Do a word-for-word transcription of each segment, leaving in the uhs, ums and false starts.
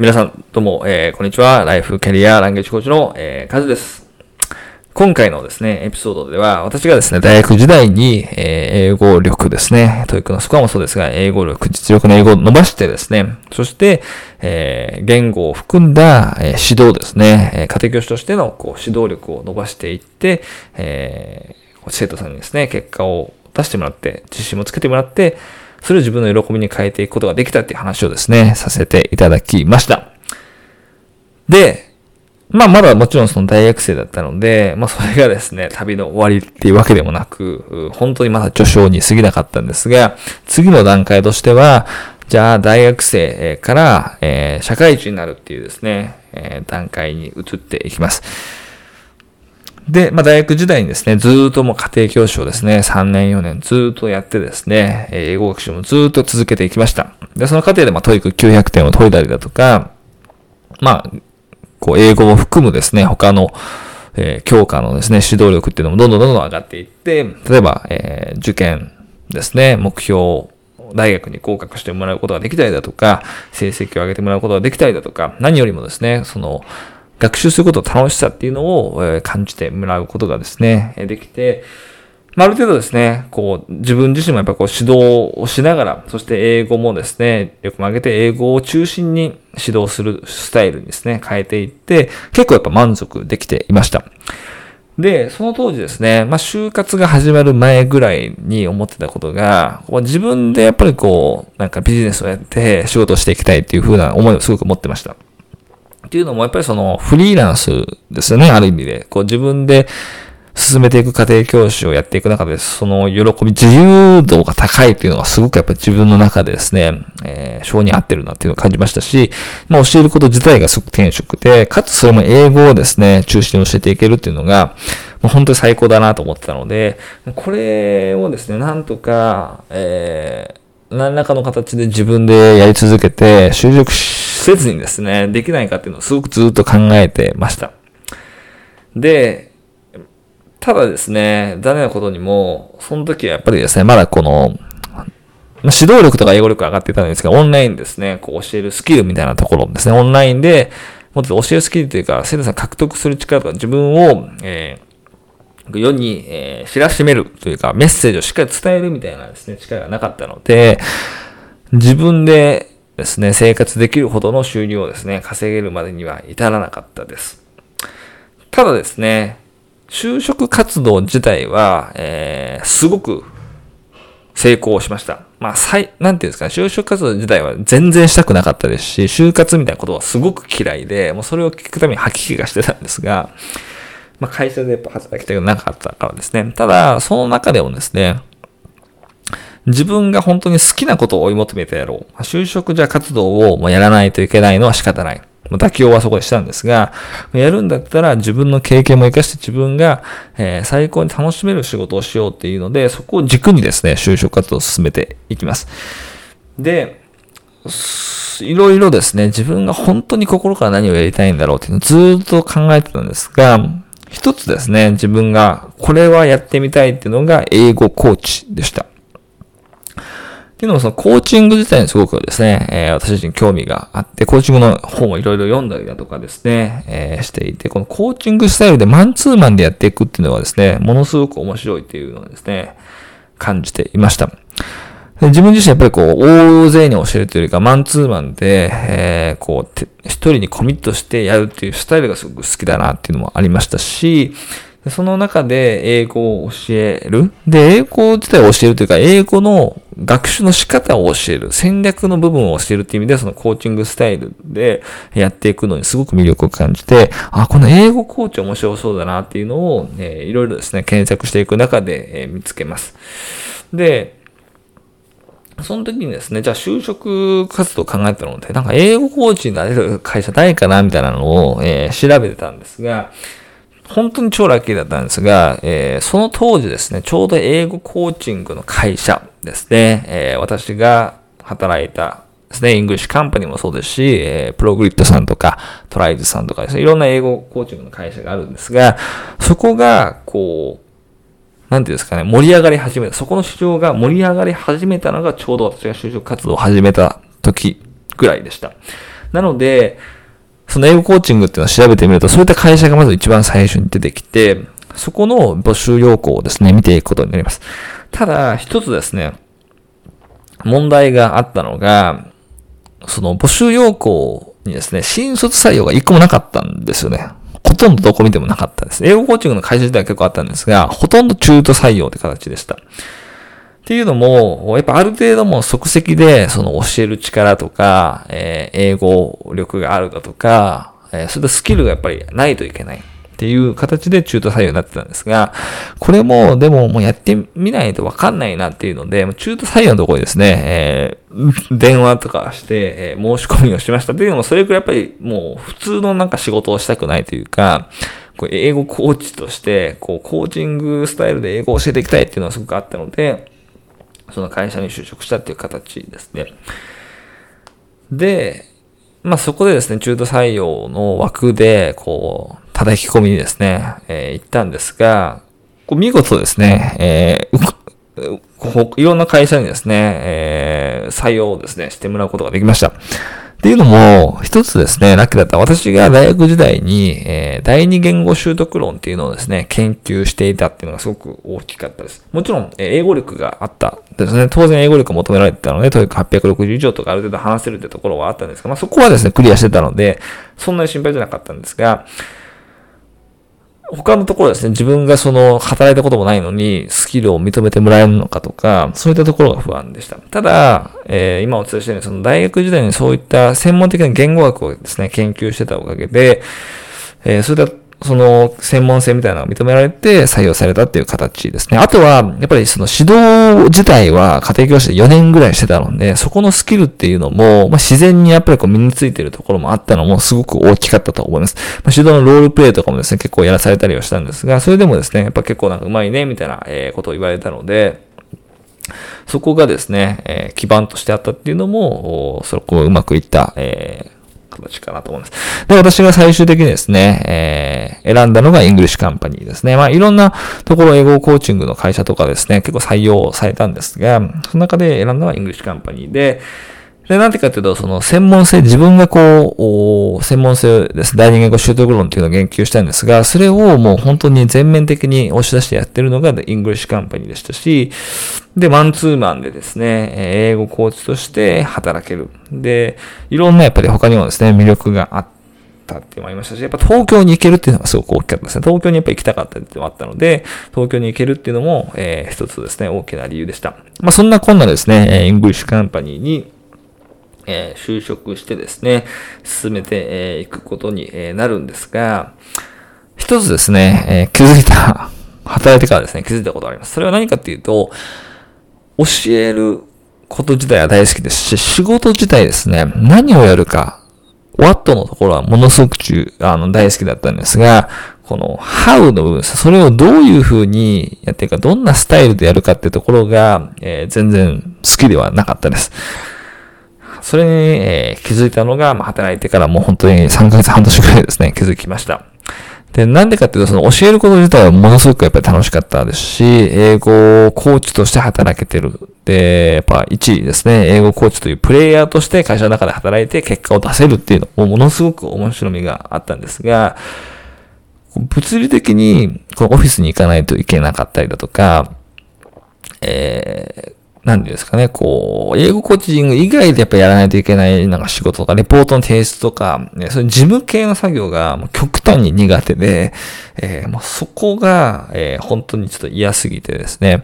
皆さんどうも、えー、こんにちは。ライフキャリアランゲージコーチの、えー、カズです。今回のですねエピソードでは、私がですね大学時代に、えー、英語力ですね、トイックのスコアもそうですが、英語力、実力の英語を伸ばしてですね、そして、えー、言語を含んだ、えー、指導ですね、家庭教師としてのこう指導力を伸ばしていって、えー、生徒さんにですね結果を出してもらって、自信もつけてもらって、それを自分の喜びに変えていくことができたっていう話をですね、させていただきました。で、まあまだもちろんその大学生だったので、まあそれがですね、旅の終わりっていうわけでもなく、本当にまだ序章に過ぎなかったんですが、次の段階としては、じゃあ大学生から、えー、社会人になるっていうですね、えー、段階に移っていきます。で、まあ、大学時代にですね、ずーっともう家庭教師をですね、さんねんよねんずーっとやってですね、英語学習もずーっと続けていきました。で、その過程でまあ、トイックきゅうひゃくてんを取れたりだとか、まあ、こう、英語を含むですね、他の、えー、教科のですね、指導力っていうのもどんどんどんどん上がっていって、例えば、えー、受験ですね、目標、大学に合格してもらうことができたりだとか、成績を上げてもらうことができたりだとか、何よりもですね、その、学習することの楽しさっていうのを感じてもらうことがですね、できて、ある程度ですね、こう、自分自身もやっぱこう指導をしながら、そして英語もですね、よく曲げて英語を中心に指導するスタイルにですね、変えていって、結構やっぱ満足できていました。で、その当時ですね、まあ就活が始まる前ぐらいに思ってたことが、自分でやっぱりこう、なんかビジネスをやって仕事をしていきたいっていう風な思いをすごく持ってました。っていうのもやっぱりそのフリーランスですよね、ある意味で。こう自分で進めていく家庭教師をやっていく中で、その喜び、自由度が高いっていうのがすごくやっぱり自分の中でですね、えー、性に合ってるなっていうのを感じましたし、まあ教えること自体がすごく天職で、かつそれも英語をですね、中心に教えていけるっていうのが、もう本当に最高だなと思ってたので、これをですね、なんとか、えー、何らかの形で自分でやり続けて、習熟し、せずにですね、できないかっていうのをすごくずっと考えてました。で、ただですね、残念なことにも、その時はやっぱりですね、まだこの、指導力とか英語力上がっていたんですが、オンラインですね、こう教えるスキルみたいなところですね、オンラインで、もっと教えるスキルというか、生徒さん獲得する力とか、自分を、えー世に、えー、知らしめるというか、メッセージをしっかり伝えるみたいなですね、力がなかったので、自分で、ですね、生活できるほどの収入をですね、稼げるまでには至らなかったです。ただですね、就職活動自体は、えー、すごく成功しました。まあ、最、なんていうんですかね、就職活動自体は全然したくなかったですし、就活みたいなことはすごく嫌いで、もうそれを聞くために吐き気がしてたんですが、まあ、会社でやっぱ働きたくなかったからですね。ただ、その中でもですね、自分が本当に好きなことを追い求めてやろう。就職じゃ活動をやらないといけないのは仕方ない。妥協はそこでしたんですが、やるんだったら自分の経験も活かして自分が最高に楽しめる仕事をしようっていうので、そこを軸にですね、就職活動を進めていきます。で、いろいろですね、自分が本当に心から何をやりたいんだろうっていうのをずっと考えてたんですが、一つですね、自分がこれはやってみたいっていうのが英語コーチでした。っていうのもそのコーチング自体にすごくですね、えー、私自身興味があって、コーチングの本をいろいろ読んだりだとかですね、えー、していて、このコーチングスタイルでマンツーマンでやっていくっていうのはですね、ものすごく面白いっていうのをですね、感じていました。で自分自身やっぱりこう、大勢に教えるというよりか、マンツーマンで、えー、こう、一人にコミットしてやるっていうスタイルがすごく好きだなっていうのもありましたし、その中で英語を教える。で、英語自体を教えるというか、英語の学習の仕方を教える。戦略の部分を教えるという意味で、そのコーチングスタイルでやっていくのにすごく魅力を感じて、あ、この英語コーチ面白そうだなっていうのを、えー、いろいろですね、検索していく中で、えー、見つけます。で、その時にですね、じゃあ就職活動を考えたので、なんか英語コーチになれる会社ないかなみたいなのを、えー、調べてたんですが、本当に超ラッキーだったんですが、えー、その当時ですね、ちょうど英語コーチングの会社ですね、えー、私が働いたですね、イングリッシュカンパニーもそうですし、えー、プログリッドさんとか、トライズさんとかですね、いろんな英語コーチングの会社があるんですが、そこが、こう、なんていうんですかね、盛り上がり始めた、そこの市場が盛り上がり始めたのが、ちょうど私が就職活動を始めた時ぐらいでした。なので、その英語コーチングっていうのを調べてみると、そういった会社がまず一番最初に出てきて、そこの募集要項をですね、見ていくことになります。ただ、一つですね、問題があったのが、その募集要項にですね、新卒採用が一個もなかったんですよね。ほとんどどこ見てもなかったです。英語コーチングの会社自体は結構あったんですが、ほとんど中途採用って形でした。っていうのも、やっぱある程度も即席で、その教える力とか、えー、英語力があるだとか、えー、そういったスキルがやっぱりないといけないっていう形で中途採用になってたんですが、これも、でももうやってみないとわかんないなっていうので、中途採用のところにですね、えー、電話とかして、えー、申し込みをしましたっていうのも、それくらいやっぱりもう普通のなんか仕事をしたくないというか、こう英語コーチとして、こうコーチングスタイルで英語を教えていきたいっていうのはすごくあったので、その会社に就職したっていう形ですね。で、まあ、そこでですね、中途採用の枠で、こう、叩き込みにですね、えー、行ったんですが、こう見事ですね、えー、こういろんな会社にですね、えー、採用をですね、してもらうことができました。っていうのも、一つですね、ラッキーだった。私が大学時代に、えー、第二言語習得論っていうのをですね、研究していたっていうのがすごく大きかったです。もちろん、英語力があったですね。当然英語力が求められてたので、とにかくはっぴゃくろくじゅう以上とかある程度話せるってところはあったんですが、まあそこはですね、クリアしてたので、そんなに心配じゃなかったんですが、他のところですね、自分がその働いたこともないのにスキルを認めてもらえるのかとか、そういったところが不安でした。ただ、えー、今お伝えしたように、その大学時代にそういった専門的な言語学をですね、研究してたおかげで、えー、そういったその専門性みたいなのが認められて採用されたっていう形ですね。あとは、やっぱりその指導自体は家庭教師でよねんぐらいしてたので、そこのスキルっていうのも、まあ、自然にやっぱりこう身についてるところもあったのもすごく大きかったと思います。まあ、指導のロールプレイとかもですね、結構やらされたりはしたんですが、それでもですね、やっぱ結構なんかうまいね、みたいなことを言われたので、そこがですね、えー、基盤としてあったっていうのも、そこをうまくいった、えー形かなと思います。で、私が最終的にですね、えー、選んだのがイングリッシュカンパニーですね。まあ、いろんなところ英語コーチングの会社とかですね、結構採用されたんですが、その中で選んだのはイングリッシュカンパニーで、で、なんてかというと、その専門性、自分がこう、専門性ですね、第二言語習得論というのを言及したんですが、それをもう本当に全面的に押し出してやってるのがイングリッシュカンパニーでしたし、で、マンツーマンでですね、英語コーチとして働ける。で、いろんなやっぱり他にもですね、魅力があったっていうのもありましたし、やっぱ東京に行けるっていうのがすごく大きかったですね。東京にやっぱり行きたかったっていうのもあったので、東京に行けるっていうのも、えー、一つですね、大きな理由でした。まあ、そんなこんなですね、イングリッシュカンパニーにえー、就職してですね、進めてい、えー、くことに、えー、なるんですが、一つですね、えー、気づいた、働いてからですね、気づいたことがあります。それは何かっていうと、教えること自体は大好きですし、仕事自体ですね、何をやるか、what のところはものすごく中あの大好きだったんですが、この how の部分です。それをどういう風にやっていくか、どんなスタイルでやるかってところが、えー、全然好きではなかったです。それに、えー、気づいたのが、まあ、働いてからもう本当にさんかげつ半年くらいですね、気づきました。で、なんでかっていうと、その教えること自体はものすごくやっぱり楽しかったですし、英語をコーチとして働けてる。で、やっぱいちいですね、英語コーチというプレイヤーとして会社の中で働いて結果を出せるっていうのもものすごく面白みがあったんですが、物理的にこのオフィスに行かないといけなかったりだとか、えーなんですかね、こう、英語コーチング以外でやっぱやらないといけない、なんか仕事とか、レポートの提出とか、ね、そういう事務系の作業がもう極端に苦手で、えー、もうそこが、えー、本当にちょっと嫌すぎてですね、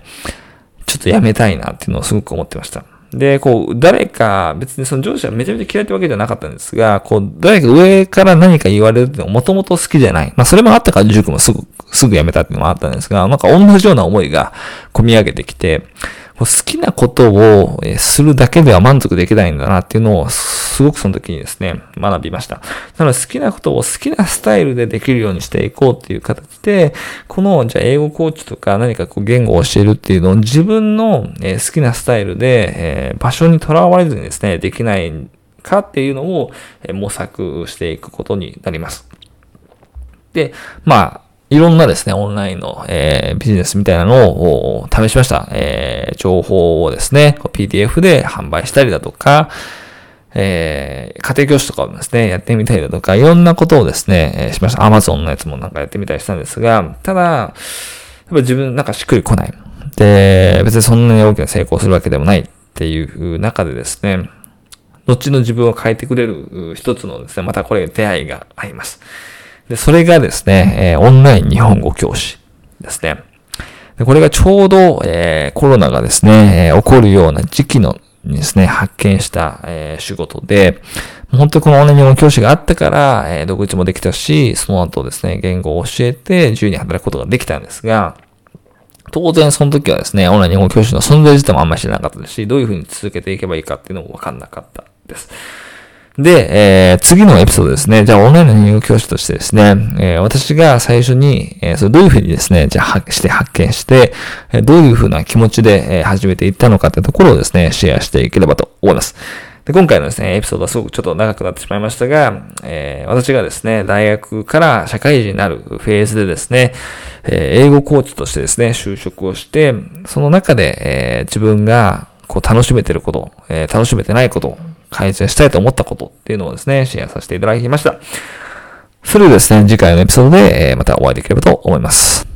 ちょっとやめたいなっていうのをすごく思ってました。で、こう、誰か、別にその上司はめちゃめちゃ嫌いってわけじゃなかったんですが、こう、誰か上から何か言われるってもともと好きじゃない。まあ、それもあったから塾もすぐ、すぐやめたっていうのもあったんですが、なんか同じような思いが込み上げてきて、好きなことをするだけでは満足できないんだなっていうのをすごくその時にですね、学びました。なので好きなことを好きなスタイルでできるようにしていこうっていう形で、この、じゃあ英語コーチとか何かこう言語を教えるっていうのを自分の好きなスタイルで場所にとらわれずにですね、できないかっていうのを模索していくことになります。で、まあ、いろんなですね、オンラインの、えー、ビジネスみたいなのを試しました。えー、情報をですね、ピーディーエフ で販売したりだとか、えー、家庭教師とかをですね、やってみたりだとか、いろんなことをですね、えー、しました。Amazon のやつもなんかやってみたりしたんですが、ただ、やっぱ自分なんかしっくりこない。で、別にそんなに大きな成功するわけでもないっていう中でですね、後の自分を変えてくれる一つのですね、またこれ出会いがあります。で、それがですね、えー、オンライン日本語教師ですね。で、これがちょうど、えー、コロナがですね、えー、起こるような時期のにですね、発見した、えー、仕事で、本当にこのオンライン日本語教師があったから、えー、独立もできたし、その後ですね、言語を教えて自由に働くことができたんですが、当然その時はですね、オンライン日本語教師の存在自体もあんまり知らなかったですし、どういうふうに続けていけばいいかっていうのも分かんなかったです。で、えー、次のエピソードですね。じゃあ、オンラインの日本語教師としてですね、えー、私が最初に、えー、それどういうふうにですね、じゃあ、して発見して、えー、どういうふうな気持ちで、えー、始めていったのかってところをですね、シェアしていければと思います。で、今回のですね、エピソードはすごくちょっと長くなってしまいましたが、えー、私がですね、大学から社会人になるフェーズでですね、えー、英語コーチとしてですね、就職をして、その中で、えー、自分がこう楽しめてること、えー、楽しめてないこと、改善したいと思ったことっていうのをですね、シェアさせていただきました。それでですね、次回のエピソードでまたお会いできればと思います。